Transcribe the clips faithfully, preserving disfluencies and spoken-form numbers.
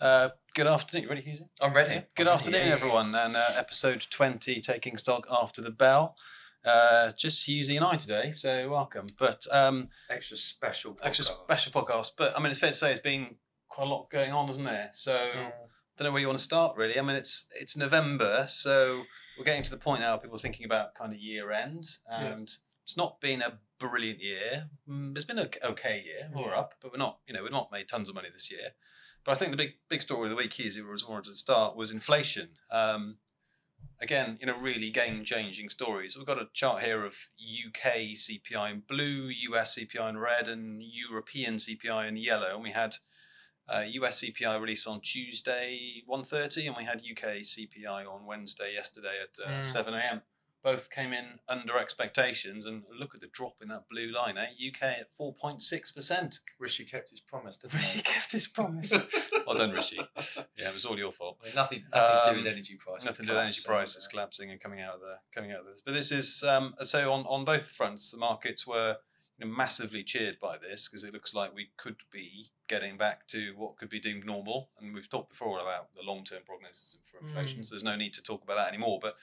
Uh, good afternoon. You ready, Husey? I'm ready. Yeah. Good I'm afternoon, ready. everyone. And uh, episode twenty, Taking Stock After the Bell. Uh, just Husey and I today, so welcome. But um, extra special podcast. Extra special podcast. But I mean, it's fair to say it's been quite a lot going on, isn't there? So yeah. I don't know where you want to start, really. I mean, it's it's November, so we're getting to the point now where people are thinking about kind of year end. And yeah. It's not been a brilliant year. It's been an okay year. We're yeah. up, but we're not, you know, we've not made tons of money this year. But I think the big big story of the week is, it was wanted to start, was inflation. Um, again, you know, really game-changing stories. We've got a chart here of U K C P I in blue, U S C P I in red, and European C P I in yellow. And we had uh, U S C P I release on Tuesday, one thirty, and we had U K C P I on Wednesday, yesterday at uh, mm. seven a.m. Both came in under expectations, and look at the drop in that blue line, eh? U K at four point six percent. Rishi kept his promise, didn't he? Rishi kept his promise. Well done, Rishi. Yeah, it was all your fault. I mean, nothing nothing um, to do with energy prices. Nothing to do with energy prices collapsing and coming out of the coming out of this. But this is um, so on, on both fronts, the markets were you know, massively cheered by this, because it looks like we could be getting back to what could be deemed normal. And we've talked before about the long-term prognosis for inflation, mm. so there's no need to talk about that anymore. But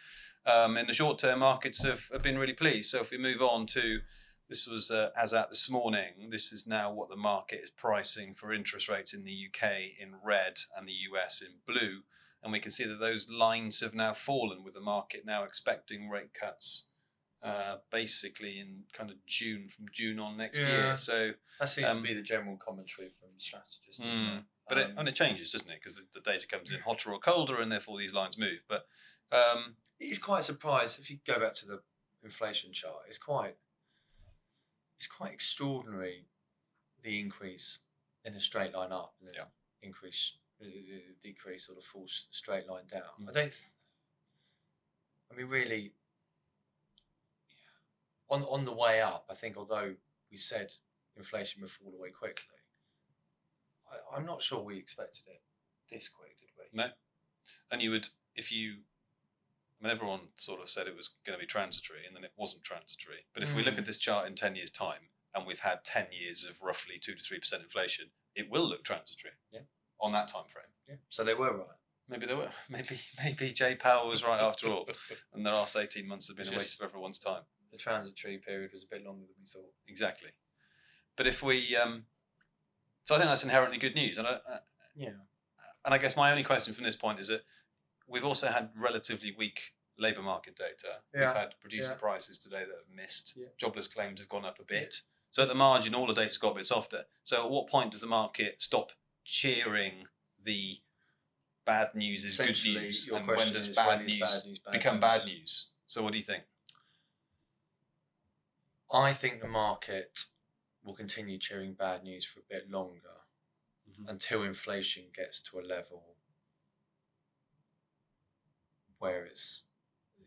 Um, in the short term, markets have, have been really pleased. So if we move on to, this was uh, as at this morning, this is now what the market is pricing for interest rates in the U K in red and the U S in blue. And we can see that those lines have now fallen, with the market now expecting rate cuts uh, basically in kind of June, from June on next yeah. year. So that seems um, to be the general commentary from strategists, mm, isn't it? But um, it, and it changes, doesn't it? Because the, the data comes in hotter or colder, and therefore these lines move. But Um, it's quite surprised if you go back to the inflation chart. It's quite, it's quite extraordinary, the increase in a straight line up and the yeah. increase, the decrease, or the full straight line down. Mm. I don't. Th- I mean, really, yeah. on on the way up, I think although we said inflation would fall away quickly, I, I'm not sure we expected it this quick, did we? No, and you would if you. I mean, everyone sort of said it was going to be transitory, and then it wasn't transitory. But if mm. we look at this chart in ten years' time, and we've had ten years of roughly two to three percent inflation, it will look transitory. Yeah. On that time frame. Yeah. So they were right. Maybe they were. Maybe maybe Jay Powell was right after all, and the last eighteen months have been Just, a waste of everyone's time. The transitory period was a bit longer than we thought. Exactly. But if we, um, so I think that's inherently good news, and I, uh, yeah. And I guess my only question from this point is that. We've also had relatively weak labour market data. Yeah. We've had producer yeah. prices today that have missed. Yeah. Jobless claims have gone up a bit. Yeah. So at the margin, all the data's got a bit softer. So at what point does the market stop cheering the bad news is good news? And when does is, bad, when news bad news bad become news. bad news? So what do you think? I think the market will continue cheering bad news for a bit longer mm-hmm. until inflation gets to a level where it's,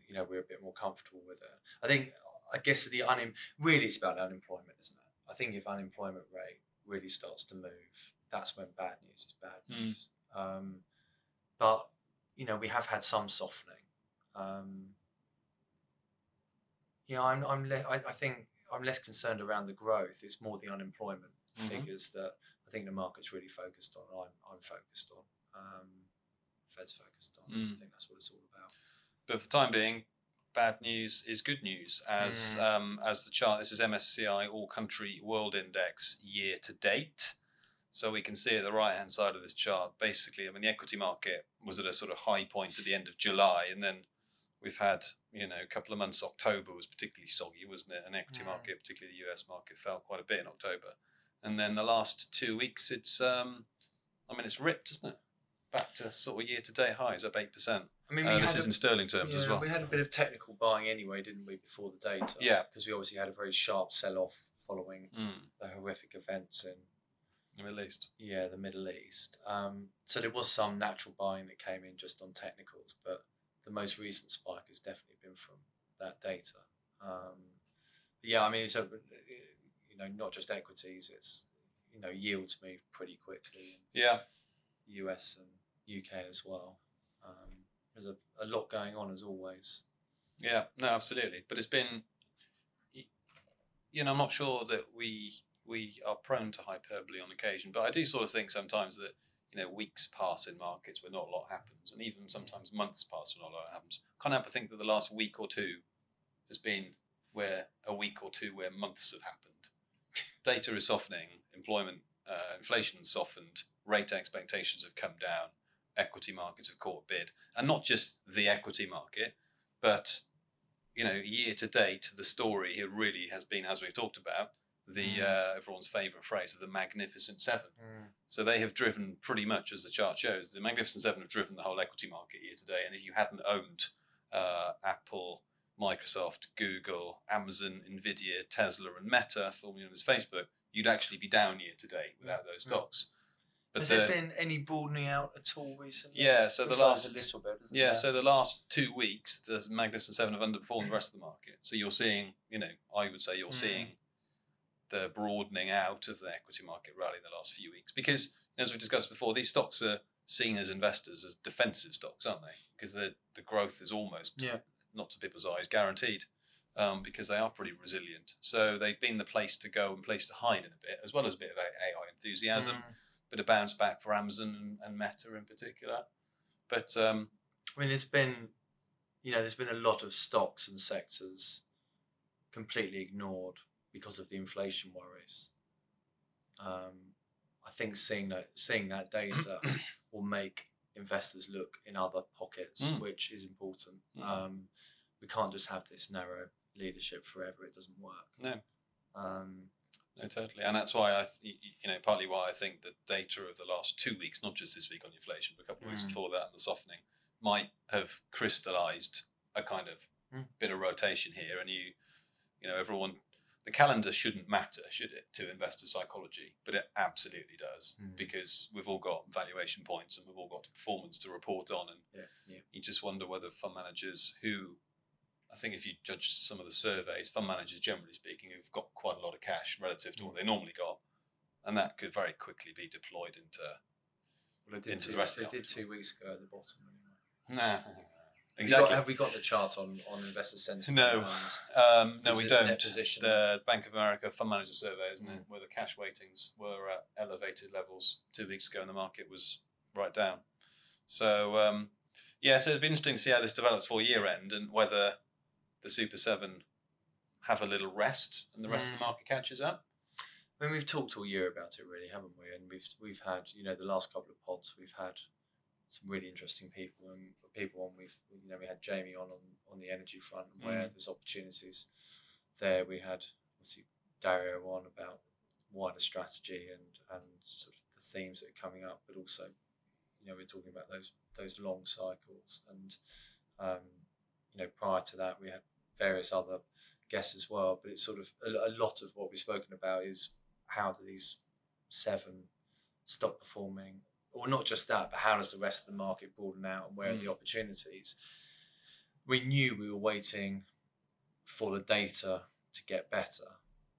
you know, we're a bit more comfortable with it. I think, I guess the unim really it's about unemployment, isn't it? I think if unemployment rate really starts to move, that's when bad news is bad news. Mm. Um, but, you know, we have had some softening. Um, yeah, I'm, I'm le- I, I think I'm less concerned around the growth. It's more the unemployment mm-hmm. figures that I think the market's really focused on. I'm, I'm focused on. Um, Fed's focused on. Mm. I think that's what it's all about. But for the time being, bad news is good news. As mm. um, as the chart, this is M S C I All Country World Index year to date. So we can see at the right-hand side of this chart, basically, I mean, the equity market was at a sort of high point at the end of July. And then we've had, you know, a couple of months. October was particularly soggy, wasn't it? And equity mm. market, particularly the U S market, fell quite a bit in October. And then the last two weeks, it's, um, I mean, it's ripped, isn't it? Back to sort of year-to-date highs up eight percent. I mean, uh, this is a, in sterling terms yeah, as well. We had a bit of technical buying anyway, didn't we, before the data? Yeah, because we obviously had a very sharp sell-off following mm. the horrific events in the Middle East. Yeah, the Middle East. Um, so there was some natural buying that came in just on technicals, but the most recent spike has definitely been from that data. Um, yeah, I mean, so you know, not just equities; it's you know, yields move pretty quickly. Yeah, U S and U K as well. Um, there's a, a lot going on as always. Yeah, no, absolutely. But it's been, you know, I'm not sure that we we are prone to hyperbole on occasion, but I do sort of think sometimes that, you you know, weeks pass in markets where not a lot happens, and even sometimes months pass when not a lot happens. Can't help but think that the last week or two has been where a week or two where months have happened. Data is softening, employment, uh, inflation has softened, rate expectations have come down, equity markets have caught bid, and not just the equity market, but you know, year to date, the story here really has been, as we've talked about, the mm. uh, everyone's favourite phrase of the Magnificent Seven. Mm. So they have driven pretty much, as the chart shows, the Magnificent Seven have driven the whole equity market year to date. And if you hadn't owned uh, Apple, Microsoft, Google, Amazon, Nvidia, Tesla, and Meta, formerly known as Facebook, you'd actually be down year to date without those stocks. But has the, there been any broadening out at all recently? Yeah, so the last a little bit, isn't yeah, there? so the last two weeks, the Magnificent Seven have underperformed the rest of the market. So you're seeing, you know, I would say you're mm. seeing the broadening out of the equity market rally in the last few weeks, because as we discussed before, these stocks are seen as investors as defensive stocks, aren't they? Because the the growth is almost. Yeah. Not to people's eyes, guaranteed, um, because they are pretty resilient. So they've been the place to go and place to hide in a bit, as well as a bit of A I enthusiasm, mm. but a bounce back for Amazon and, and Meta in particular. But um, I mean, there's been, you know, there's been a lot of stocks and sectors completely ignored because of the inflation worries. Um, I think seeing that seeing that data will make investors look in other pockets, mm. which is important. Mm. Um, we can't just have this narrow leadership forever. It doesn't work. No. Um, no, totally. And that's why I, th- you know, partly why I think the data of the last two weeks, not just this week on inflation, but a couple of weeks mm. before that and the softening, might have crystallised a kind of mm. bit of rotation here. And you, you know, everyone, the calendar shouldn't matter, should it, to investor psychology? But it absolutely does, mm. because we've all got valuation points and we've all got performance to report on. And yeah, yeah. you just wonder whether fund managers who, I think if you judge some of the surveys, fund managers, generally speaking, who've got quite a lot of cash relative to mm. what they normally got. And that could very quickly be deployed into, well, into two, the rest of the They did two weeks ago at the bottom. Nah. Exactly. Have we got, have we got the chart on, on investor sentiment? No, um, no, we don't. The Bank of America Fund Manager Survey, isn't mm. it, where the cash weightings were at elevated levels two weeks ago, and the market was right down. So, um, yeah, so it'll be interesting to see how this develops for year end, and whether the Super Seven have a little rest and the rest mm. of the market catches up. I mean, we've talked all year about it, really, haven't we? And we've we've had, you know, the last couple of pods we've had some really interesting people and people on. We've, you know, we had Jamie on on, on the energy front, and where mm. there's opportunities there. We had obviously Dario on about wider strategy and, and sort of the themes that are coming up, but also, you know, we're talking about those those long cycles. And um, you know, prior to that, we had various other guests as well. But it's sort of a, a lot of what we've spoken about is how do these seven stop performing. Or not just that, but how does the rest of the market broaden out, and where mm. are the opportunities? We knew we were waiting for the data to get better,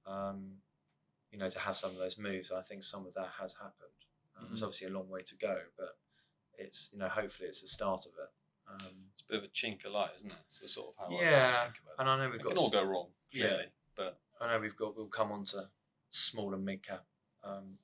um, you know, to have some of those moves. I think some of that has happened. Um, mm. There's obviously a long way to go, but it's, you know, hopefully it's the start of it. Um, it's a bit of a chink of light, isn't it? So sort of how yeah, I think about it. And I know we've it got can all go wrong, clearly. Yeah, but I know we've got. We'll come on to small and mid cap um,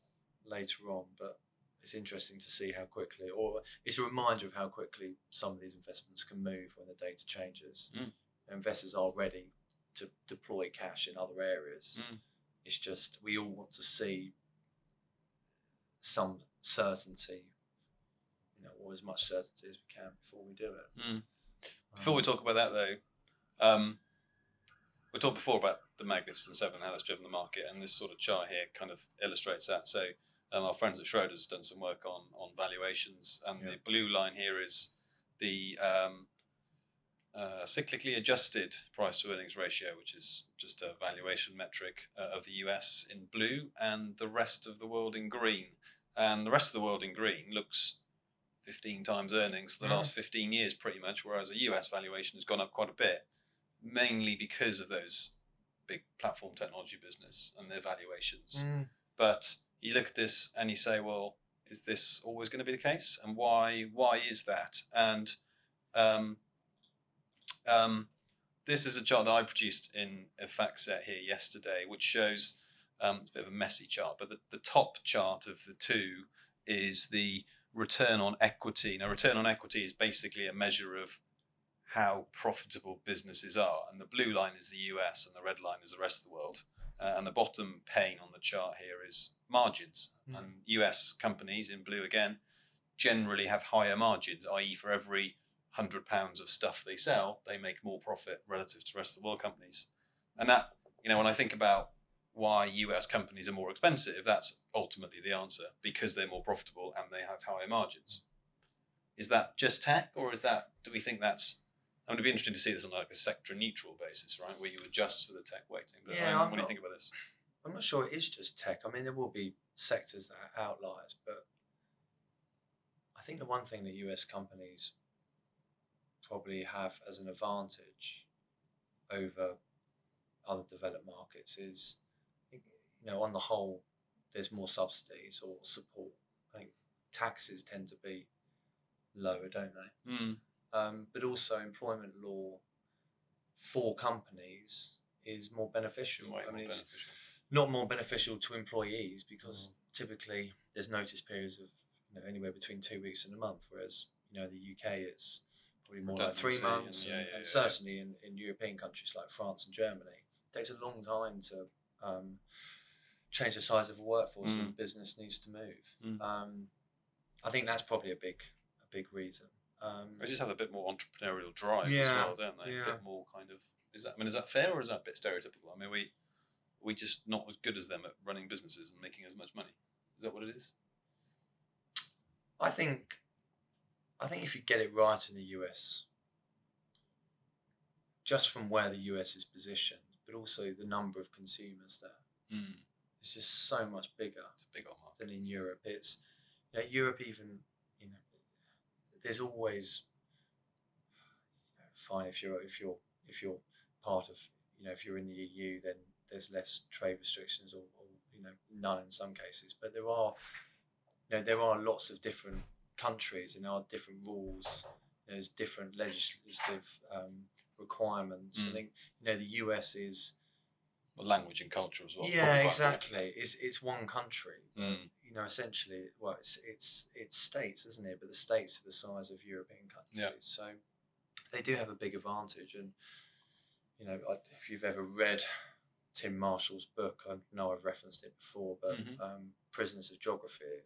later on, but. It's interesting to see how quickly, or it's a reminder of how quickly some of these investments can move when the data changes. Mm. Investors are ready to deploy cash in other areas. Mm. It's just we all want to see some certainty, you know, or as much certainty as we can before we do it. Mm. Before um, we talk about that, though, um, we talked before about the Magnificent Seven, how that's driven the market, and this sort of chart here kind of illustrates that. So. Um, our friends at Schroders has done some work on, on valuations, and yeah. the blue line here is the um, uh, cyclically adjusted price to earnings ratio, which is just a valuation metric uh, of the U S in blue, and the rest of the world in green. And the rest of the world in green looks fifteen times earnings for the mm. last fifteen years, pretty much, whereas the U S valuation has gone up quite a bit, mainly because of those big platform technology business and their valuations. Mm. But you look at this and you say, well, is this always going to be the case? And why why is that? And um, um, this is a chart that I produced in a fact set here yesterday, which shows, um, it's a bit of a messy chart, but the, the top chart of the two is the return on equity. Now, return on equity is basically a measure of how profitable businesses are. And the blue line is the U S and the red line is the rest of the world. Uh, and the bottom pane on the chart here is margins. Mm. And U S companies in blue again generally have higher margins, that is for every one hundred pounds of stuff they sell, they make more profit relative to the rest of the world companies. And that, you know, when I think about why U S companies are more expensive, that's ultimately the answer, because they're more profitable and they have higher margins. Is that just tech, or is that, do we think that's, I mean, it'd be interesting to see this on like a sector neutral basis, right, where you adjust for the tech weighting. But yeah, um, what not, do you think about this? I'm not sure it is just tech. I mean, there will be sectors that are outliers, but I think the one thing that U S companies probably have as an advantage over other developed markets is, you know, on the whole, there's more subsidies or support. I think taxes tend to be lower, don't they? Mm. Um, but also employment law for companies is more beneficial. Way I mean, it's beneficial. Not more beneficial to employees because mm. typically there's notice periods of, you know, anywhere between two weeks and a month, whereas, you know, in the U K it's probably more like three months. And, yeah, yeah, and, yeah, and yeah. certainly in, in European countries like France and Germany, it takes a long time to um, change the size of a workforce mm. and the business needs to move. Mm. Um, I think that's probably a big, a big reason. Um, they just have a bit more entrepreneurial drive yeah, as well, don't they? Yeah. A bit more kind of, is that, I mean, is that fair or is that a bit stereotypical? I mean, we we just not as good as them at running businesses and making as much money. Is that what it is? I think, I think if you get it right in the U S, just from where the U S is positioned, but also the number of consumers there, mm. it's just so much bigger it's a big old market. Than in Europe. It's, you know, Europe even. There's always, you know, fine if you're if you're if you're part of, you know, if you're in the E U, then there's less trade restrictions or, or you know, none in some cases. But there are, you know, there are lots of different countries and there are different rules. There's different legislative um, requirements. Mm. I think, you know, the U S is well, language and culture as well. Yeah, exactly. It's it's one country. Mm. You know, essentially, well, it's it's it's states, isn't it? But the states are the size of European countries, yeah. So they do have a big advantage. And you know, if you've ever read Tim Marshall's book, I know I've referenced it before, but mm-hmm. um, Prisoners of Geography,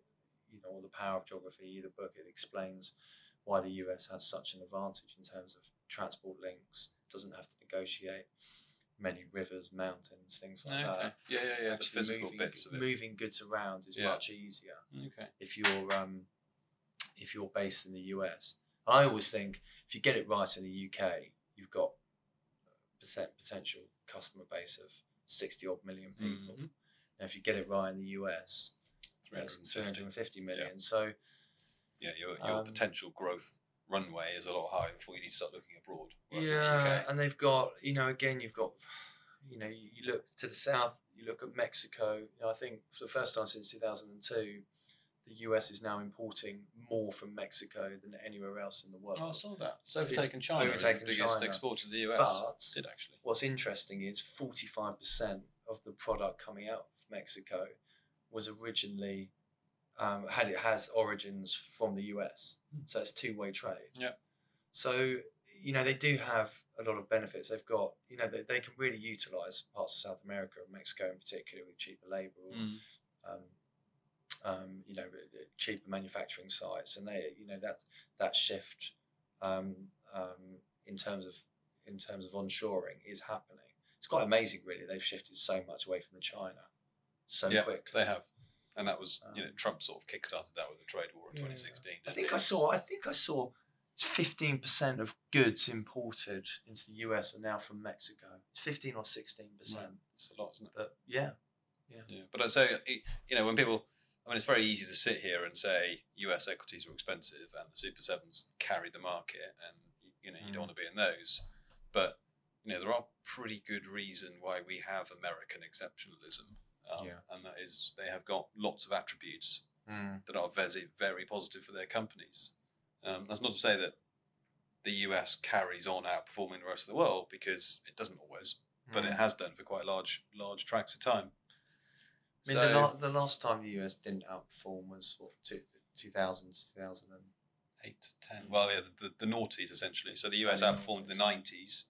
you know, or The Power of Geography, either book, it explains why the U S has such an advantage in terms of transport links. It doesn't have to negotiate many rivers, mountains, things like okay. that. Yeah, yeah, yeah. Actually, the physical moving, bits of it. Moving goods around is yeah. much easier. Okay. If you're um, if you're based in the U S, I always think if you get it right in the U K, you've got a potential customer base of sixty odd million people. Mm-hmm. Now, if you get it right in the U S, three hundred fifty million. Yeah. So, yeah, your your um, potential growth runway is a lot higher before you need to start looking abroad. Yeah, the and they've got, you know, again, you've got, you know, you, you look to the south, you look at Mexico. You know, I think for the first time since two thousand two, the U S is now importing more from Mexico than anywhere else in the world. Oh, I saw that. It's overtaken China. Overtaken the biggest exporter to the U S. But did actually. What's interesting is forty-five percent of the product coming out of Mexico was originally Um, had it has origins from the U S, so it's two-way trade. Yeah. So, you know, they do have a lot of benefits. They've got, you know, they, they can really utilize parts of South America and Mexico in particular with cheaper labor, or, mm. um, um, you know, cheaper manufacturing sites, and they, you know, that that shift um, um, in terms of in terms of onshoring is happening. It's quite amazing, really. They've shifted so much away from China so yeah, quickly. They have. And that was, you know, Trump sort of kickstarted that with the trade war in yeah. twenty sixteen. I think it? I saw, I think I saw, it's fifteen percent of goods imported into the U S are now from Mexico. It's fifteen or sixteen percent. It's a lot, isn't it? But yeah, yeah, yeah. But I'd say, you know, when people, I mean, it's very easy to sit here and say U S equities are expensive and the Super Sevens carry the market, and you know you mm. don't want to be in those, but you know there are pretty good reason why we have American exceptionalism. Um, yeah. And that is, they have got lots of attributes mm. that are very, very positive for their companies. Um, that's not to say that the U S carries on outperforming the rest of the world, because it doesn't always, mm. but it has done for quite large, large tracts of time. I mean, so, the, la- the last time the U S didn't outperform was what, two thousands, two thousand eight to ten. Well, yeah, the, the, the noughties essentially. So the U S outperformed the nineties,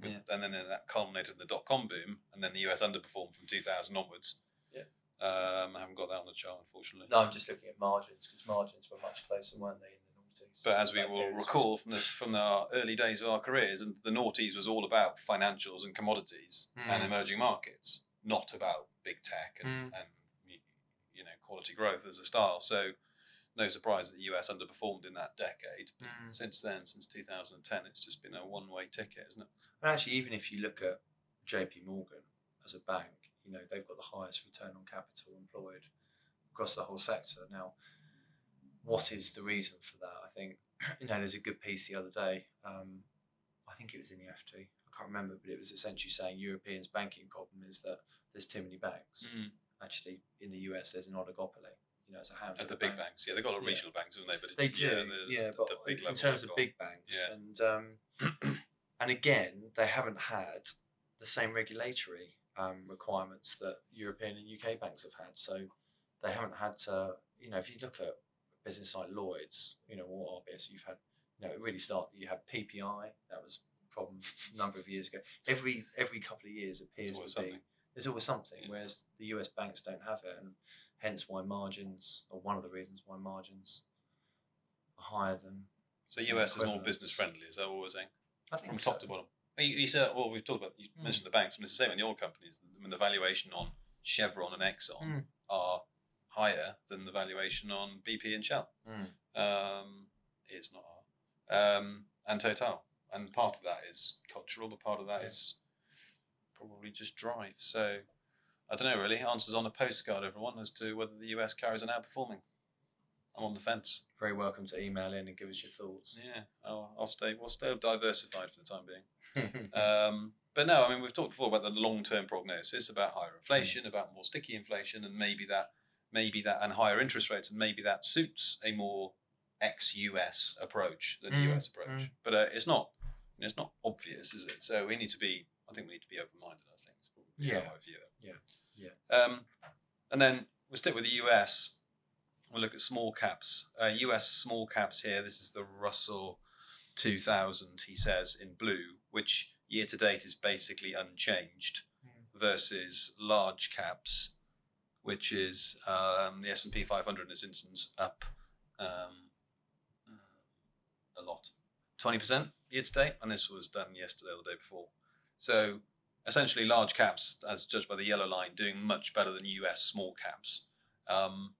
with, yeah. and then that culminated in the dot-com boom, and then the U S underperformed from two thousand onwards. Yeah. Um, I haven't got that on the chart, unfortunately. No, I'm just looking at margins, because margins were much closer, weren't they, in the noughties? But as we will recall from the, from the early days of our careers, and the noughties was all about financials and commodities mm. and emerging markets, not about big tech and, mm. and you know, quality growth as a style. So no surprise that the U S underperformed in that decade. Mm. Since then, since two thousand ten, it's just been a one-way ticket, isn't it? And actually, even if you look at J P. Morgan as a bank, you know, they've got the highest return on capital employed across the whole sector. Now, what is the reason for that? I think, you know, there's a good piece the other day. Um, I think it was in the F T. I can't remember, but it was essentially saying Europeans' banking problem is that there's too many banks. Mm. Actually, in the U S, there's an oligopoly. You know, it's a handful of the big banks. banks. Yeah, they've got a lot of yeah. regional banks, haven't they? But they do. Yeah, the, yeah but the big in terms of got. big banks, yeah. and um, and again, they haven't had the same regulatory um, requirements that European and U K banks have had. So they haven't had to. You know, if you look at a business like Lloyd's, you know, or R B S, you've had. You know, it really started. You had P P I. That was a problem a number of years ago. Every every couple of years appears to be. Something. There's always something, yeah. whereas the U S banks don't have it, and hence why margins, or one of the reasons why margins are higher than. So U S is more business friendly, is that what we're saying? I think from so. top to bottom. You, you said, well, we've talked about, you mm. mentioned the banks, but it's the same in the oil companies. I mean, the valuation on Chevron and Exxon mm. are higher than the valuation on B P and Shell. Mm. Um, it's not hard. Um, and Total. And part of that is cultural, but part of that yeah. is. Probably just drive. So I don't know really. Answers on a postcard, everyone, as to whether the U S carries on outperforming. I'm on the fence. Very welcome to email in and give us your thoughts. Yeah, I'll, I'll stay. We'll stay diversified for the time being. um, but no, I mean we've talked before about the long-term prognosis, about higher inflation, mm. about more sticky inflation, and maybe that, maybe that, and higher interest rates, and maybe that suits a more ex-U S approach than mm. a U S approach. Mm. But uh, it's not. You know, it's not obvious, is it? So we need to be. I think we need to be open-minded, I think. It's probably yeah. how I view it. Yeah, yeah. Um, and then we'll stick with the U S. We'll look at small caps. Uh, U S small caps here. This is the Russell two thousand, he says, in blue, which year-to-date is basically unchanged mm. versus large caps, which is um, the S and P five hundred in this instance up um, a lot. twenty percent year-to-date, and this was done yesterday or the day before. So essentially large caps, as judged by the yellow line, doing much better than U S small caps. Um,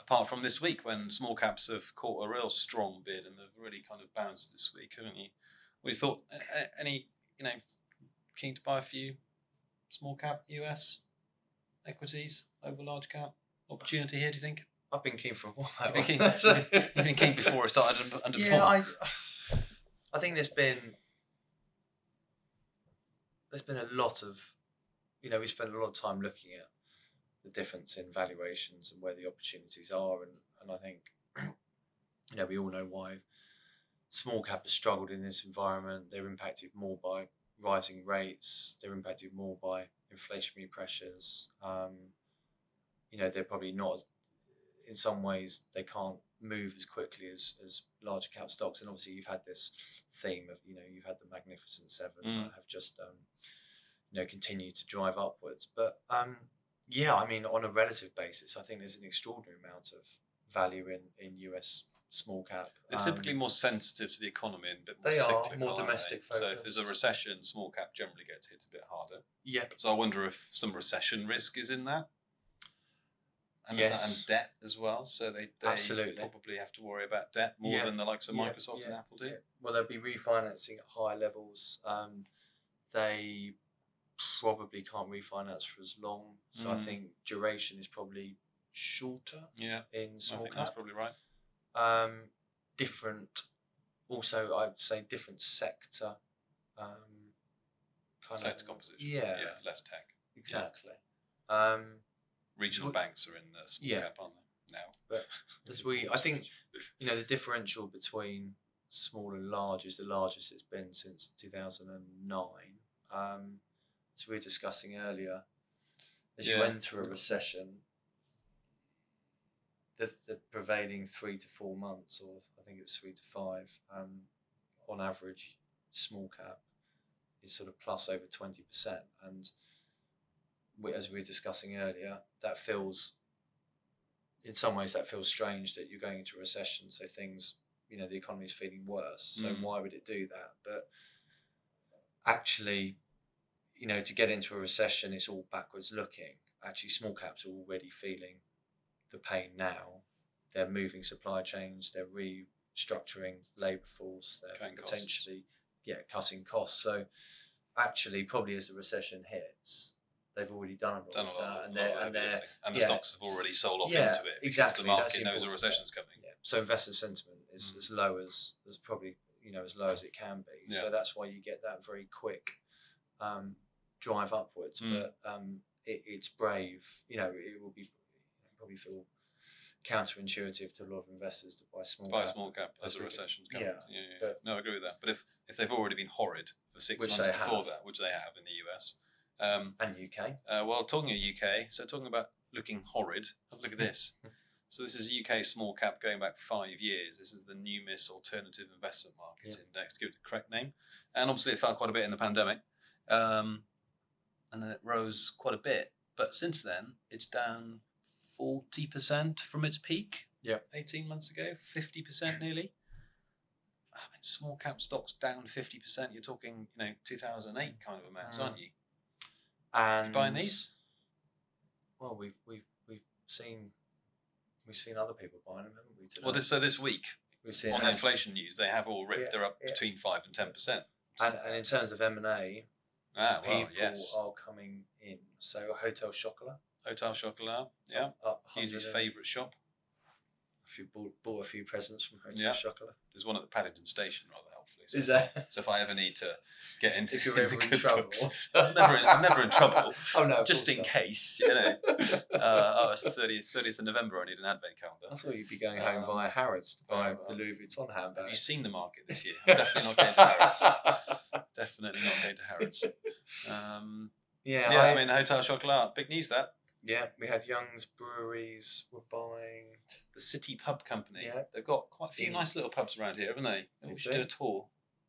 apart from this week when small caps have caught a real strong bid and have really kind of bounced this week, haven't you? We thought, uh, any, you know, keen to buy a few small cap U S equities over large cap? Opportunity here, do you think? I've been keen for a while. I've been keen, I've been keen before it started underperforming. Yeah, I, I think there's been... There's been a lot of, you know, we spend a lot of time looking at the difference in valuations and where the opportunities are. And, and I think, you know, we all know why small cap has struggled in this environment. They're impacted more by rising rates. They're impacted more by inflationary pressures. Um, you know, they're probably not, as, in some ways, they can't move as quickly as, as large cap stocks. And obviously you've had this theme of, you know, you've had the Magnificent Seven mm. that have just, um, you know, continued to drive upwards. But um, yeah, I mean, on a relative basis, I think there's an extraordinary amount of value in, in U S small cap. They're typically um, more sensitive to the economy and a bit more they cyclical. They are more domestic focused. So if there's a recession, small cap generally gets hit a bit harder. Yeah. So I wonder if some recession risk is in that. And, yes. and debt as well, so they, they Absolutely. probably have to worry about debt more yeah. than the likes of Microsoft yeah. and Apple do. Yeah. Well, they'll be refinancing at higher levels. Um, they probably can't refinance for as long, so mm. I think duration is probably shorter yeah. in small I think cap. That's probably right. Um, different, also I'd say different sector. Um, kind sector of, composition. Yeah. yeah. Less tech. Exactly. Yeah. Um, Regional well, banks are in the small yeah. cap, aren't they? Now, but as we, I think, you know, the differential between small and large is the largest it's been since two thousand nine. Um, so we were discussing earlier, as yeah. you enter a recession, the, the prevailing three to four months, or I think it was three to five, um, on average, small cap is sort of plus over twenty percent. And we, as we were discussing earlier, that feels, in some ways, that feels strange that you're going into a recession, so things, you know, the economy's feeling worse, so mm. why would it do that? But actually, you know, to get into a recession, it's all backwards looking. Actually, small caps are already feeling the pain now. They're moving supply chains, they're restructuring labour force, they're cutting potentially, costs. yeah, cutting costs. So actually, probably as the recession hits, they've already done a lot of that, and they're, and, they're, and the yeah. stocks have already sold off yeah, into it because exactly, the market knows a recession's coming. Yeah. So investor sentiment is mm. as low as, as probably, you know, as low as it can be. Yeah. So that's why you get that very quick um, drive upwards. Mm. But um, it, it's brave. You know, it will be probably feel counterintuitive to a lot of investors to buy small buy cap. Buy small cap as a recession's coming. Yeah. Yeah, yeah, yeah. No, I agree with that. But if if they've already been horrid for six months before have. that, which they have in the U S. Um, and U K. Uh, well, talking of U K, so talking about looking horrid, have a look at this. So this is U K small cap going back five years. This is the Numis Alternative Investment Markets yeah. Index, to give it the correct name. And obviously it fell quite a bit in the pandemic. Um, and then it rose quite a bit. But since then, it's down forty percent from its peak yeah. eighteen months ago, fifty percent nearly. I mean, small cap stocks down fifty percent. You're talking, you know, two thousand eight kind of amounts, mm. aren't you? And buying these, well, we've we've we've seen we've seen other people buying them, haven't we? Today? Well, this so this week we've seen on the inflation news, they have all ripped. Yeah, they're up yeah. between five and ten percent. And, and in terms of M and A, ah, well, people yes. are coming in. So Hotel Chocolat, Hotel Chocolat, yeah, Husey's favourite shop. A few bought, bought a few presents from Hotel yeah. Chocolat. There's one at the Paddington Station, rather. So, is that? So if I ever need to get into, if you're ever in trouble, books, I'm, never in, I'm never in trouble. Oh no! Just in not. case, you know. Uh, oh, it's the thirtieth of November. I need an advent calendar. I thought you'd be going home um, via Harrods to buy um, the Louis Vuitton handbag. Have you seen the market this year? I'm definitely not going to Harrods. definitely not going to Harrods. Um, yeah, yeah. I, I mean, Hotel Chocolat. Big news that. Yeah, we had Young's Breweries. We're buying the City Pub Company. Yeah. They've got quite a few yeah. nice little pubs around here, haven't they? We should do a tour.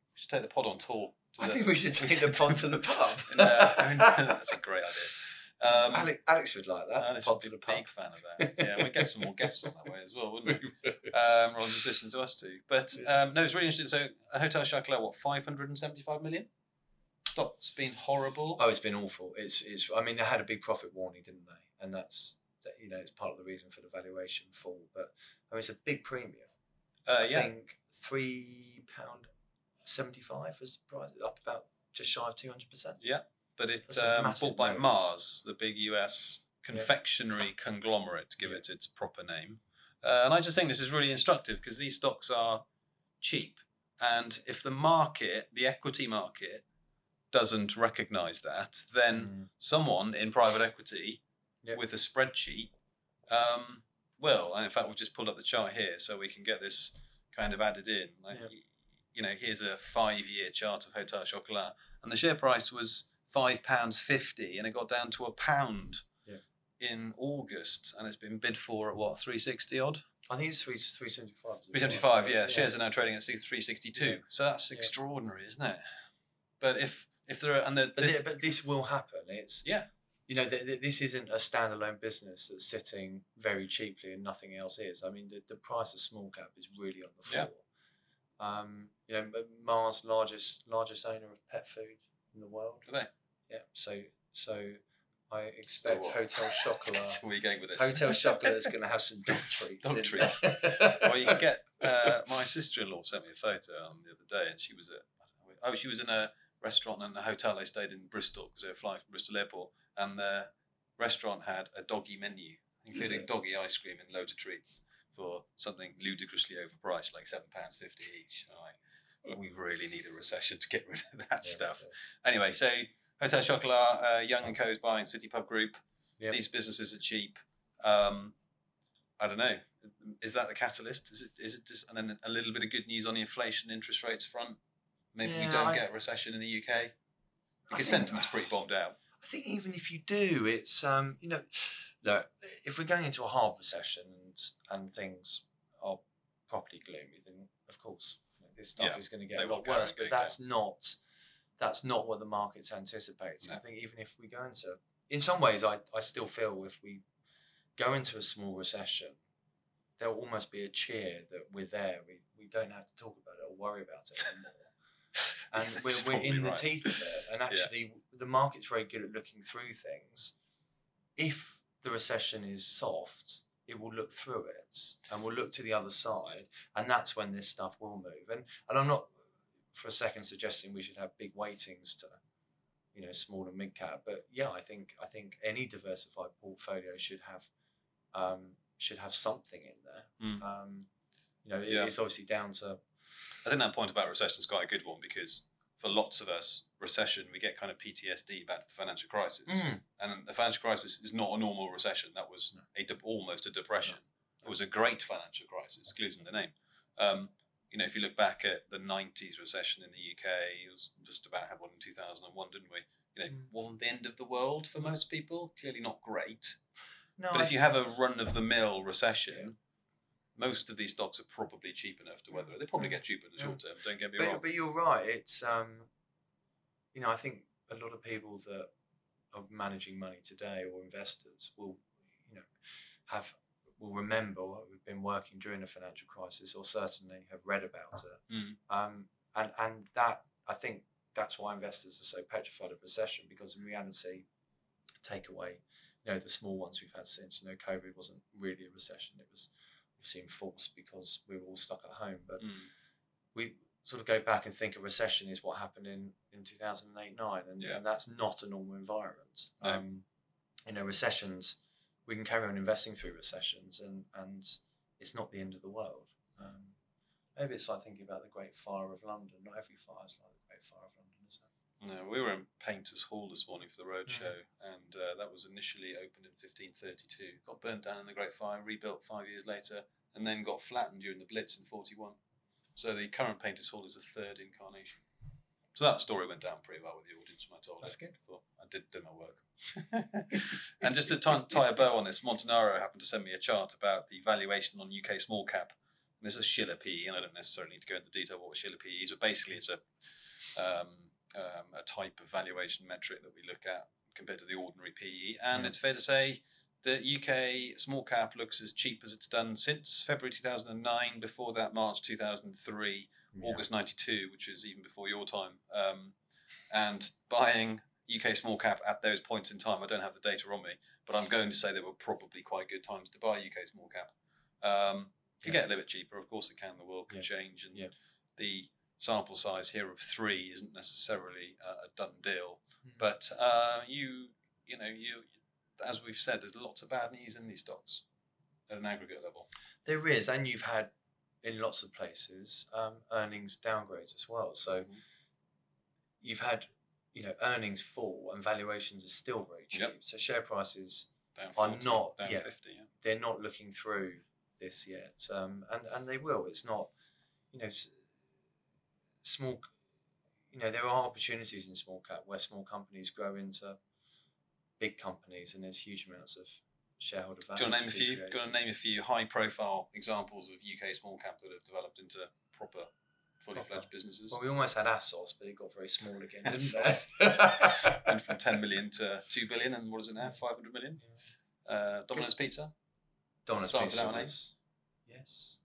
We should take the pod on tour. To I the, think we should take the pod to the pub. No, that's a great idea. Um, Alex, Alex would like that. Alex pod would be a big fan of that. Yeah, we'd get some more guests on that way as well, wouldn't we? Um, rather than just listen to us two. But um, no, it's really interesting. So Hotel Chocolat, what, five hundred seventy-five million? Stock's been horrible. Oh, it's been awful. It's it's. I mean, they had a big profit warning, didn't they? And that's, you know, it's part of the reason for the valuation fall. But I mean, it's a big premium. Uh, I yeah. think three pound seventy-five was the price, up about just shy of two hundred percent. Yeah, but it um, bought by rate. Mars, the big U S confectionery yeah. conglomerate, to give yeah. it its proper name. Uh, and I just think this is really instructive because these stocks are cheap, and if the market, the equity market, doesn't recognise that, then mm. someone in private equity yep. with a spreadsheet um, will. And in fact, we've just pulled up the chart here so we can get this kind of added in. Like, yep. you know, here's a five-year chart of Hotel Chocolat, and the share price was five pounds fifty, and it got down to a pound yep. in August, and it's been bid for at what, three sixty odd? I think it's three seventy-five. three seventy-five, yeah. yeah. Shares are now trading at three sixty-two, yeah. so that's yeah. extraordinary, isn't it? But if If there are, and the, but, this, but this will happen. It's yeah, you know, th- th- this isn't a standalone business that's sitting very cheaply and nothing else is. I mean, the, the price of small cap is really on the floor. Yeah. Um, you know, Mars, largest largest owner of pet food in the world. Are they? Yeah. So so, I expect so Hotel Chocolat. Where are you going with this? Hotel Chocolat is going to have some dog treats. Dog treats. Well, you can get. Uh, my sister-in-law sent me a photo um, the other day, and she was at. Oh, she was in a. restaurant and a hotel they stayed in Bristol because they were flying from Bristol Airport, and the restaurant had a doggy menu, including yeah. doggy ice cream and loads of treats for something ludicrously overpriced, like seven pounds fifty each. Like, we really need a recession to get rid of that yeah, stuff. Yeah. Anyway, so Hotel Chocolat, uh, Young and Co.'s buying City Pub Group. Yeah. These businesses are cheap. Um, I don't know. Is that the catalyst? Is it? Is it just and then a little bit of good news on the inflation, interest rates front? Maybe yeah, we don't I, get a recession in the U K because sentiment's pretty bombed out. I think even if you do, it's um, you know, look, if we're going into a hard recession and, and things are properly gloomy, then of course this stuff yeah, is going to get a lot worse. But that's down. not that's not what the market's anticipating. No. I think even if we go into, in some ways, I, I still feel if we go into a small recession, there'll almost be a cheer that we're there. We we don't have to talk about it or worry about it anymore. And we're, we're in right. the teeth of it. And actually, yeah. the market's very good at looking through things. If the recession is soft, it will look through it and we'll look to the other side. And that's when this stuff will move. And and I'm not for a second suggesting we should have big weightings to, you know, small and mid cap. But yeah, I think I think any diversified portfolio should have um, should have something in there. Mm. Um, you know, it, yeah. it's obviously down to. I think that point about recession is quite a good one because for lots of us, recession, we get kind of P T S D back to the financial crisis. Mm. And the financial crisis is not a normal recession. That was no. a de- almost a depression. No. It was a great financial crisis, clues in the name. Um, you know, if you look back at the nineties recession in the U K, it was just about had one in two thousand one, didn't we? You know, mm. wasn't the end of the world for most people. Clearly not great. No, but I if you have a run-of-the-mill recession... Yeah. Most of these stocks are probably cheap enough to weather it. They probably get cheaper in the yeah. short term, don't get me but, wrong. But you're right. It's, um, you know, I think a lot of people that are managing money today or investors will, you know, have, will remember what we've been working during a financial crisis or certainly have read about it. Mm. Um, and, and that, I think that's why investors are so petrified of recession because in reality, take away, you know, the small ones we've had since, you know, COVID wasn't really a recession. It was, obviously enforced because we were all stuck at home, but mm. we sort of go back and think a recession is what happened in, in two thousand eight nine and, yeah. and that's not a normal environment. No. Um, you know, recessions, we can carry on investing through recessions and, and it's not the end of the world. Um, maybe it's like thinking about the Great Fire of London. Not every fire is like the Great Fire of London, is it? No, we were in Painters Hall this morning for the roadshow, mm. and uh, that was initially opened in fifteen thirty-two. Got burnt down in the Great Fire, rebuilt five years later, and then got flattened during the Blitz in forty-one. So the current Painters Hall is the third incarnation. So that story went down pretty well with the audience when I told That's it. That's good. I thought I did do my work. And just to t- tie a bow on this, Montanaro happened to send me a chart about the valuation on U K small cap. And this is Shiller P E, and I don't necessarily need to go into detail what Shiller P E is, but basically it's a... Um, Um, a type of valuation metric that we look at compared to the ordinary P E. And yeah. it's fair to say that U K small cap looks as cheap as it's done since February two thousand nine, before that March two thousand three, yeah. August ninety-two, which is even before your time. Um, and buying U K small cap at those points in time, I don't have the data on me, but I'm going to say they were probably quite good times to buy U K small cap. Um, it can yeah. get a little bit cheaper, of course it can, the world can yeah. change. And yeah. the sample size here of three isn't necessarily uh, a done deal, mm. but uh, you you know you as we've said, there's lots of bad news in these stocks at an aggregate level. There is, and you've had in lots of places um, earnings downgrades as well. So mm. you've had you know earnings fall and valuations are still very cheap. Yep. So share prices down forty, are not down yeah, fifty. Yeah. They're not looking through this yet, um, and and they will. It's not you know. Small, you know, there are opportunities in small cap where small companies grow into big companies, and there's huge amounts of shareholder value. Do you want to name a few? Got to name a few high-profile examples of U K small cap that have developed into proper, fully-fledged businesses. Well, we almost had ASOS, but it got very small again. ASOS went from ten million to two billion, and what is it now? five hundred million. Yeah. Uh, Domino's Pizza. Domino's Pizza started out on AIM. Yes.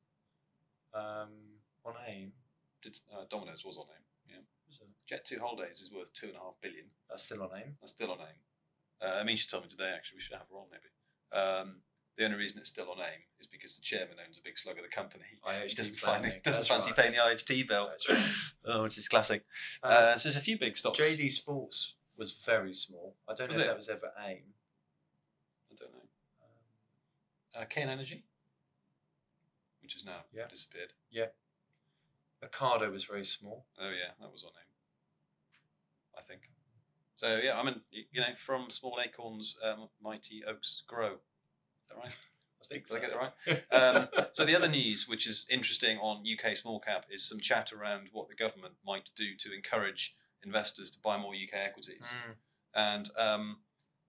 Um, on AIM. Did, uh, Domino's was on AIM. Yeah. Sure. Jet two Holidays is worth two and a half billion. That's still on AIM. That's still on AIM. Uh, I mean, she told me today. Actually, we should have her on maybe. Um, the only reason it's still on AIM is because the chairman owns a big slug of the company. I H T he doesn't, find it, doesn't fancy right. paying the I H T bill, right. oh, which is classic. Uh, uh, so there's a few big stocks. J D Sports was very small. I don't was know if it? that was ever AIM. I don't know. Um, uh, Kane Energy, which has now yeah. disappeared. Yeah. Ocado was very small. Oh yeah, that was on AIM, I think. So yeah, I mean, you know, from small acorns, um, mighty oaks grow. Is that right? I think so. Did I get that right? um, so the other news, which is interesting on U K small cap, is some chat around what the government might do to encourage investors to buy more U K equities. Mm. And um,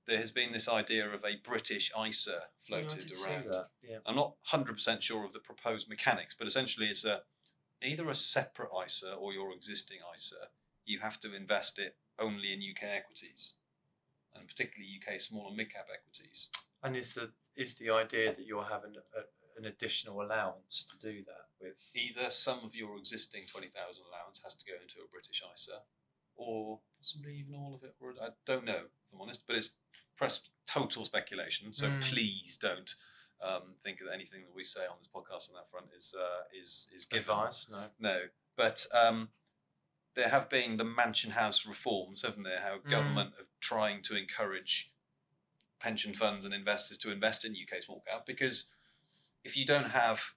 there has been this idea of a British I S A floated yeah, around. Yeah. I'm not one hundred percent sure of the proposed mechanics, but essentially it's a either a separate I S A or your existing I S A. You have to invest it only in U K equities, and particularly U K small and mid-cap equities. And is the is the idea that you're having a, an additional allowance to do that with? Either some of your existing twenty thousand allowance has to go into a British I S A, or possibly even all of it. Or I don't know, if I'm honest, but it's press total speculation, so mm. please don't um, think that anything that we say on this podcast on that front is uh, is is given. Advice, no. No, but um, there have been the Mansion House reforms, haven't there? How mm. government are trying to encourage pension funds and investors to invest in U K small cap, because if you don't have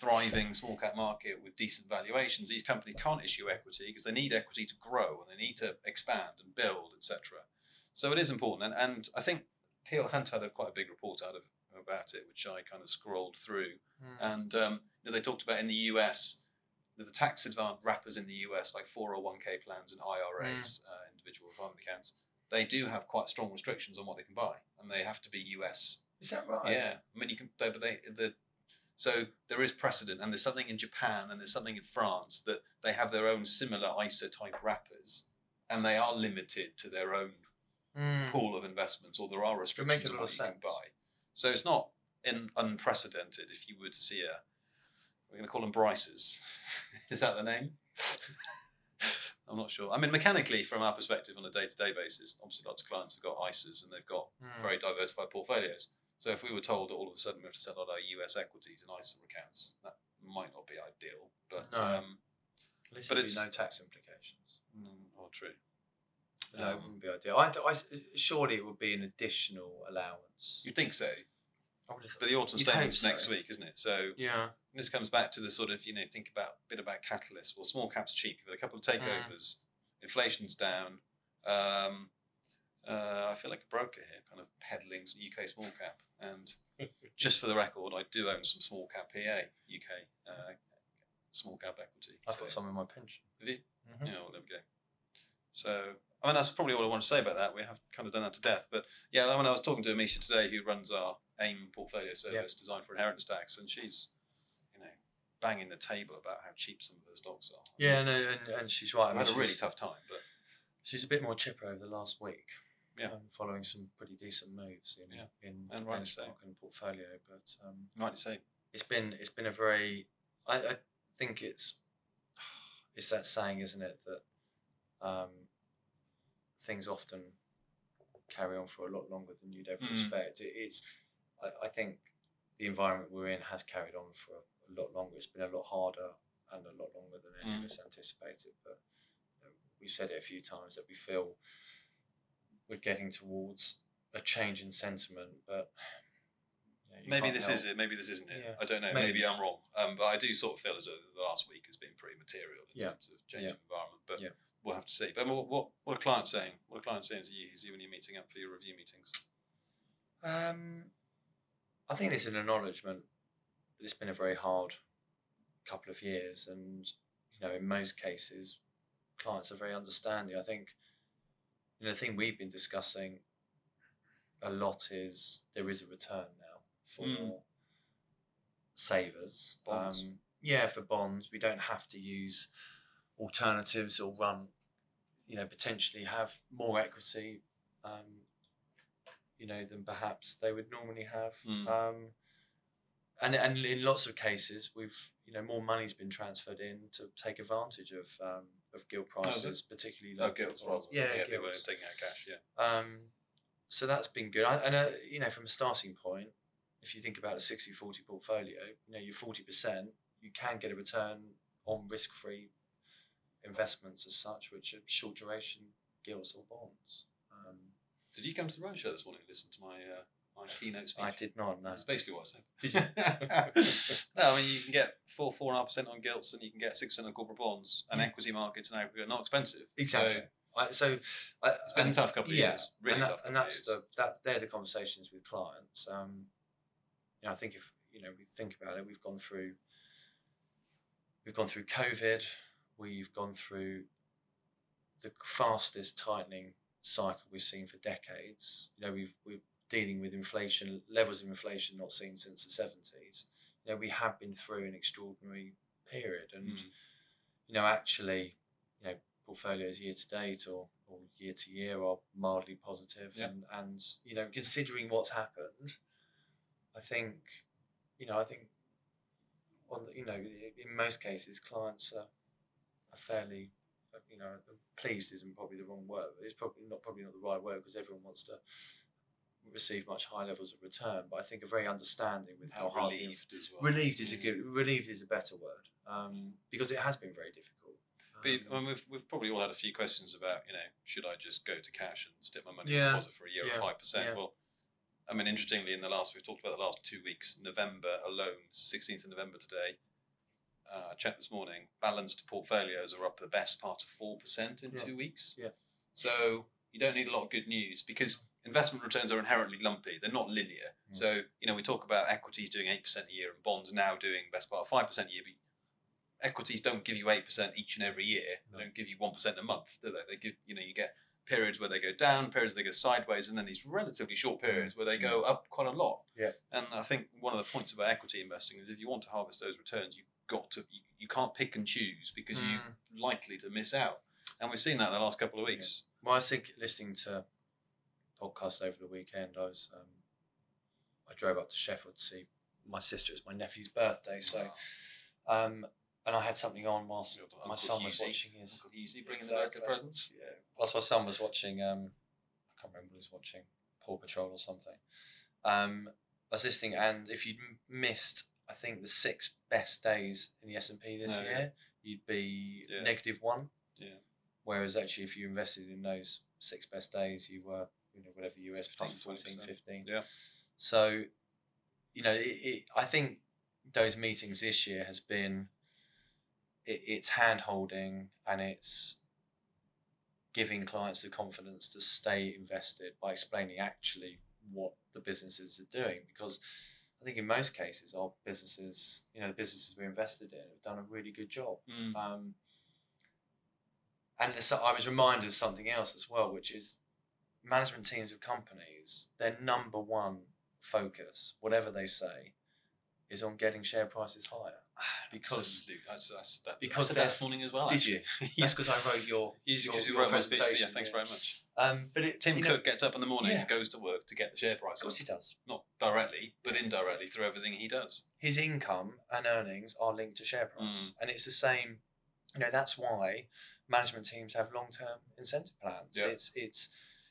thriving small cap market with decent valuations, these companies can't issue equity because they need equity to grow and they need to expand and build, et cetera. So it is important, and, and I think Peel Hunt had a, quite a big report out of about it, which I kind of scrolled through, mm. and um, you know, they talked about in the U S the tax advantage wrappers in the U S, like four oh one k plans and I R As, mm. uh, individual retirement accounts. They do have quite strong restrictions on what they can buy, and they have to be U S. Is that right? Yeah, I mean you can, they, but they the so there is precedent, and there's something in Japan and there's something in France that they have their own similar I S A type wrappers, and they are limited to their own. Mm. pool of investments, or there are restrictions on what you can buy. So it's not in, unprecedented if you were to see a, we're going to call them Bryces. Is that the name? I'm not sure. I mean, mechanically, from our perspective on a day-to-day basis, obviously lots of clients have got I S As and they've got mm. very diversified portfolios. So if we were told that all of a sudden we have to sell out our U S equities and I S A accounts, that might not be ideal. But no. um, At least there'd be no tax implications. Mm, oh, true. No, um, it wouldn't be ideal. I, I, surely it would be an additional allowance. You'd think so. I would have but the autumn statement's next so. week, isn't it? So yeah, this comes back to the sort of, you know, think about a bit about catalysts. Well, small cap's cheap. You've had a couple of takeovers. Mm. Inflation's down. Um, uh, I feel like a broker here, kind of peddling U K small cap. And just for the record, I do own some small cap P A, U K uh, small cap equity. I've so. got some in my pension. Have you? Mm-hmm. Yeah, well, there we go. So... I mean, that's probably all I want to say about that. We have kind of done that to death. But yeah, when I was talking to Amisha today, who runs our AIM portfolio service, yep. designed for inheritance tax, and she's, you know, banging the table about how cheap some of her stocks are. Yeah, no, and, and she's right. I had a really tough time, but she's a bit more chipper over the last week. Yeah, um, following some pretty decent moves in yeah. in and right stock and portfolio. But um, right to say, it's been it's been a very. I, I think it's it's that saying, isn't it, that. Um, Things often carry on for a lot longer than you'd ever mm. expect. It, it's, I, I think, the environment we're in has carried on for a, a lot longer. It's been a lot harder and a lot longer than any mm. of us anticipated. But you know, we've said it a few times that we feel we're getting towards a change in sentiment. But you know, you maybe this help. is it. Maybe this isn't it. Yeah. I don't know. Maybe, maybe I'm wrong. Um, but I do sort of feel as though the last week has been pretty material in yeah. terms of change yeah. of environment. But yeah. we'll have to see. But what what what are clients saying? What are clients saying to you is when you're meeting up for your review meetings? Um, I think it's an acknowledgement that it's been a very hard couple of years, and you know, in most cases, clients are very understanding. I think you know, the thing we've been discussing a lot is there is a return now for mm. savers. Bonds. Um, yeah, for bonds, we don't have to use alternatives or run, you know, potentially have more equity, um, you know, than perhaps they would normally have. Mm. Um, and and in lots of cases, we've, you know, more money's been transferred in to take advantage of um, of gilt prices, oh, particularly low gilts. Rather yeah, yeah people are taking out cash, yeah. Um, so that's been good. I, and, uh, you know, from a starting point, if you think about a sixty forty portfolio, you know, you're forty percent, you can get a return on risk-free investments as such, which are short duration gilts or bonds. Um, did you come to the roadshow this morning and listen to my uh, my keynote speech? I did not. No, that's basically what I said. Did you? No, I mean you can get four four and a half percent on gilts, and you can get six percent on corporate bonds, and mm. equity markets and aggregate are not expensive. Exactly. So, I, so I, it's been and, a tough couple of yeah, years, really and tough. That, and that's the that they're the conversations with clients. Um, you know, I think if you know we think about it, we've gone through we've gone through COVID. We've gone through the fastest tightening cycle we've seen for decades. You know, we've, we're dealing with inflation, levels of inflation not seen since the seventies. You know, we have been through an extraordinary period, and mm. you know, actually, you know, portfolios year to date or, or year to year are mildly positive, yeah. and and you know, considering what's happened, I think, you know, I think on the, you know, in most cases, clients are, are fairly, you know, pleased isn't probably the wrong word. It's probably not probably not the right word because everyone wants to receive much higher levels of return, but I think are very understanding with how hard relieved as well. Relieved is a good relieved is a better word um, because it has been very difficult. But I mean, we've we've probably all had a few questions about, you know, should I just go to cash and stick my money yeah. in deposit for a year yeah. at five percent? Yeah. Well, I mean, interestingly, in the last we've talked about the last two weeks, November alone, so sixteenth of November today. Uh, I checked this morning. Balanced portfolios are up the best part of four percent in yeah. two weeks. Yeah. So you don't need a lot of good news because investment returns are inherently lumpy. They're not linear. Mm. So, you know, we talk about equities doing eight percent a year and bonds now doing best part of five percent a year. But equities don't give you eight percent each and every year. No. They don't give you one percent a month, do they? They give, you know, you get periods where they go down, periods where they go sideways, and then these relatively short periods where they go up quite a lot. Yeah. And I think one of the points about equity investing is if you want to harvest those returns, you've got to, you, you can't pick and choose because mm. you're likely to miss out. And we've seen that in the last couple of weeks. Yeah. Well, I think listening to podcast over the weekend, I was um, I drove up to Sheffield to see my sister. It's my nephew's birthday, so um, and I had something on whilst my son was watching his Uncle Husey bringing the birthday presents. Yeah, whilst my son was watching, um, I can't remember what he was watching, Paw Patrol or something. Um, I was listening, and if you'd missed, I think the six best days in the S and P this oh, year, yeah. you'd be yeah. negative one. Yeah. Whereas actually, if you invested in those six best days, you were you know, whatever the U S between fourteen, fifteen. Yeah. So, you know, it, it, I think those meetings this year has been, it, it's hand-holding and it's giving clients the confidence to stay invested by explaining actually what the businesses are doing. Because I think in most cases, our businesses, you know, the businesses we're invested in have done a really good job. Mm. Um, and I was reminded of something else as well, which is, management teams of companies, their number one focus, whatever they say, is on getting share prices higher. Because I, I, that, because I said that this morning as well. Did actually. You? That's because I wrote your your, you your wrote presentation. My speech, yeah, thanks yeah. very much. Um, but it, Tim Cook know, gets up in the morning yeah. and goes to work to get the share price. Of course he does. Not directly, but indirectly through everything he does. His income and earnings are linked to share price. Mm. And it's the same, you know, that's why management teams have long-term incentive plans. Yeah. It's it's...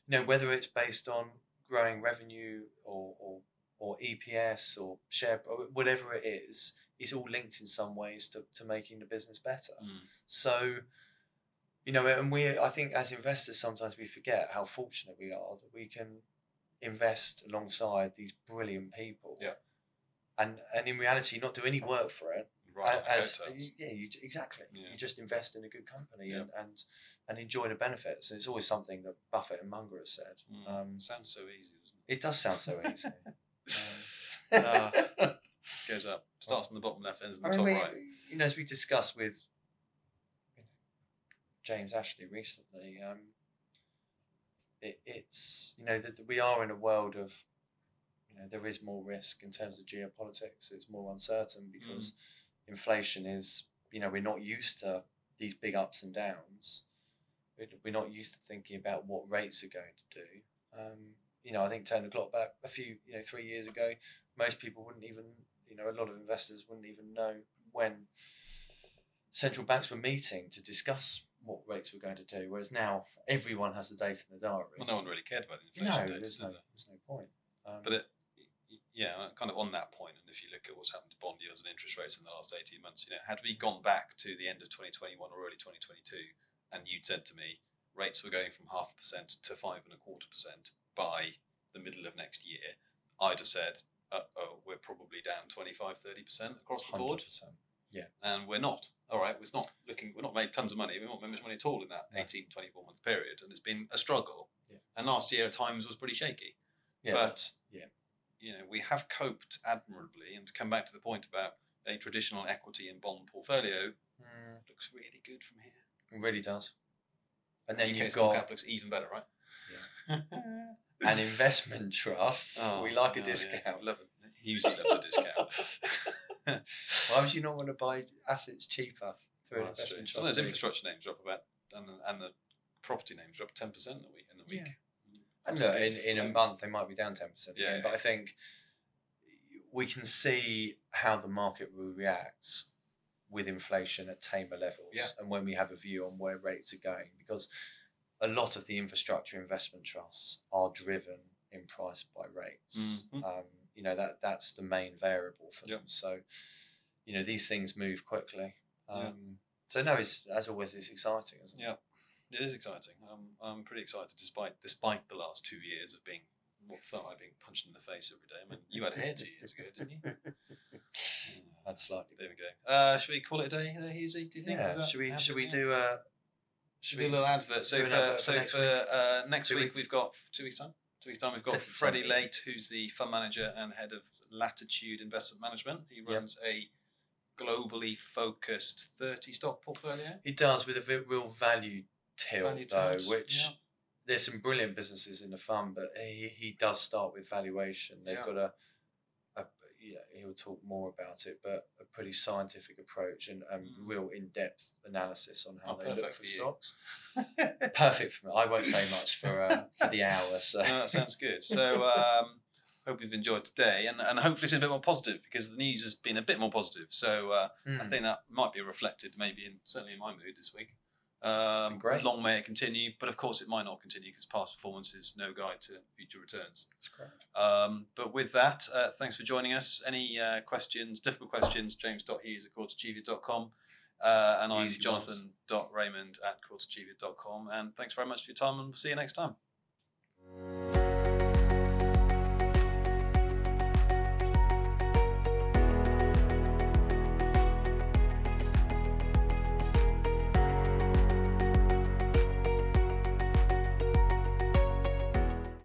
You know, whether it's based on growing revenue or, or or E P S or share, whatever it is, it's all linked in some ways to, to making the business better. Mm. So, you know, and we, I think as investors, sometimes we forget how fortunate we are that we can invest alongside these brilliant people. Yeah. And and in reality, not do any work for it. Right. As, as, yeah, you, exactly. Yeah. You just invest in a good company yeah. and, and and enjoy the benefits. And it's always something that Buffett and Munger have said. Mm. Um, sounds so easy, doesn't it? It does sound so easy. um, uh, goes up, starts on the bottom left, ends in the I top mean, right. You know, as we discussed with you know, James Ashley recently, um, it, it's you know that we are in a world of you know there is more risk in terms of geopolitics. It's more uncertain because. Mm. Inflation is, you know, we're not used to these big ups and downs. We're not used to thinking about what rates are going to do. Um, you know, I think turn the clock back a few, you know, three years ago, most people wouldn't even, you know, a lot of investors wouldn't even know when central banks were meeting to discuss what rates were going to do. Whereas now everyone has the data in the diary. Well, no one really cared about the inflation. No, data, there's, no there? there's no point. Um, but it. Yeah, kind of on that point, and if you look at what's happened to bond yields and interest rates in the last eighteen months, you know, had we gone back to the end of twenty twenty-one or early twenty twenty-two, and you'd said to me rates were going from half a percent to five and a quarter percent by the middle of next year, I'd have said, uh-oh, we're probably down twenty-five, thirty percent across the board. one hundred percent. Yeah. And we're not. All right, we're not looking, we're not made tons of money. We've not made much money at all in that yeah. eighteen, twenty-four month period, and it's been a struggle. Yeah. And last year at times was pretty shaky. Yeah. But yeah. You know, we have coped admirably, and to come back to the point about a traditional equity and bond portfolio mm. looks really good from here. It really does. And then the U K you've small got cap looks even better, right? Yeah. And investment trusts. Oh, we like a oh, discount. Yeah. Love it. Husey loves a discount. Why would you not want to buy assets cheaper through oh, an investment trust? Some of those infrastructure names are up about, and the, and the property names are up ten percent in the week. In the week. Yeah. And look, in, in a month they might be down ten percent again. Yeah, yeah. But I think we can see how the market will react with inflation at tamer levels, yeah. and when we have a view on where rates are going, because a lot of the infrastructure investment trusts are driven in price by rates. Mm-hmm. Um, you know, that that's the main variable for them. Yeah. So, you know, these things move quickly. Um, yeah. So no, it's, as always, it's exciting, isn't it? Yeah, it is exciting. Um, I'm pretty excited despite despite the last two years of being what felt like being punched in the face every day. I mean, you had hair two years ago, didn't you? That's slightly. There we go. Uh, should we call it a day there, Husey? Do you think? Yeah. Should we? Should we do a? Should we do a little advert? So for, advert so for next, for, week? Uh, next week we've got two weeks time. Two weeks time we've got Freddie Late, who's the fund manager and head of Latitude Investment Management. He runs yep. a globally focused thirty stock portfolio. He does, with a real value tilt though, tilt. which yep. there's some brilliant businesses in the fund, but he he does start with valuation. They've yep. got a. Yeah, he'll talk more about it, but a pretty scientific approach and um, mm. real in-depth analysis on how oh, they look for, for stocks. Perfect for me. I won't say much for uh, for the hour. So no, that sounds good. So um, hope you've enjoyed today, and, and hopefully it's been a bit more positive, because the news has been a bit more positive. So uh, mm. I think that might be reflected maybe in certainly in my mood this week. Um, great. Long may it continue, but of course it might not continue, because past performance is no guide to future returns. That's correct. Um, but with that, uh, thanks for joining us. Any uh, questions, difficult questions, james dot hughes at quarterchievia dot com uh, and I'm jonathan dot raymond at quarterchievia dot com, and thanks very much for your time, and we'll see you next time.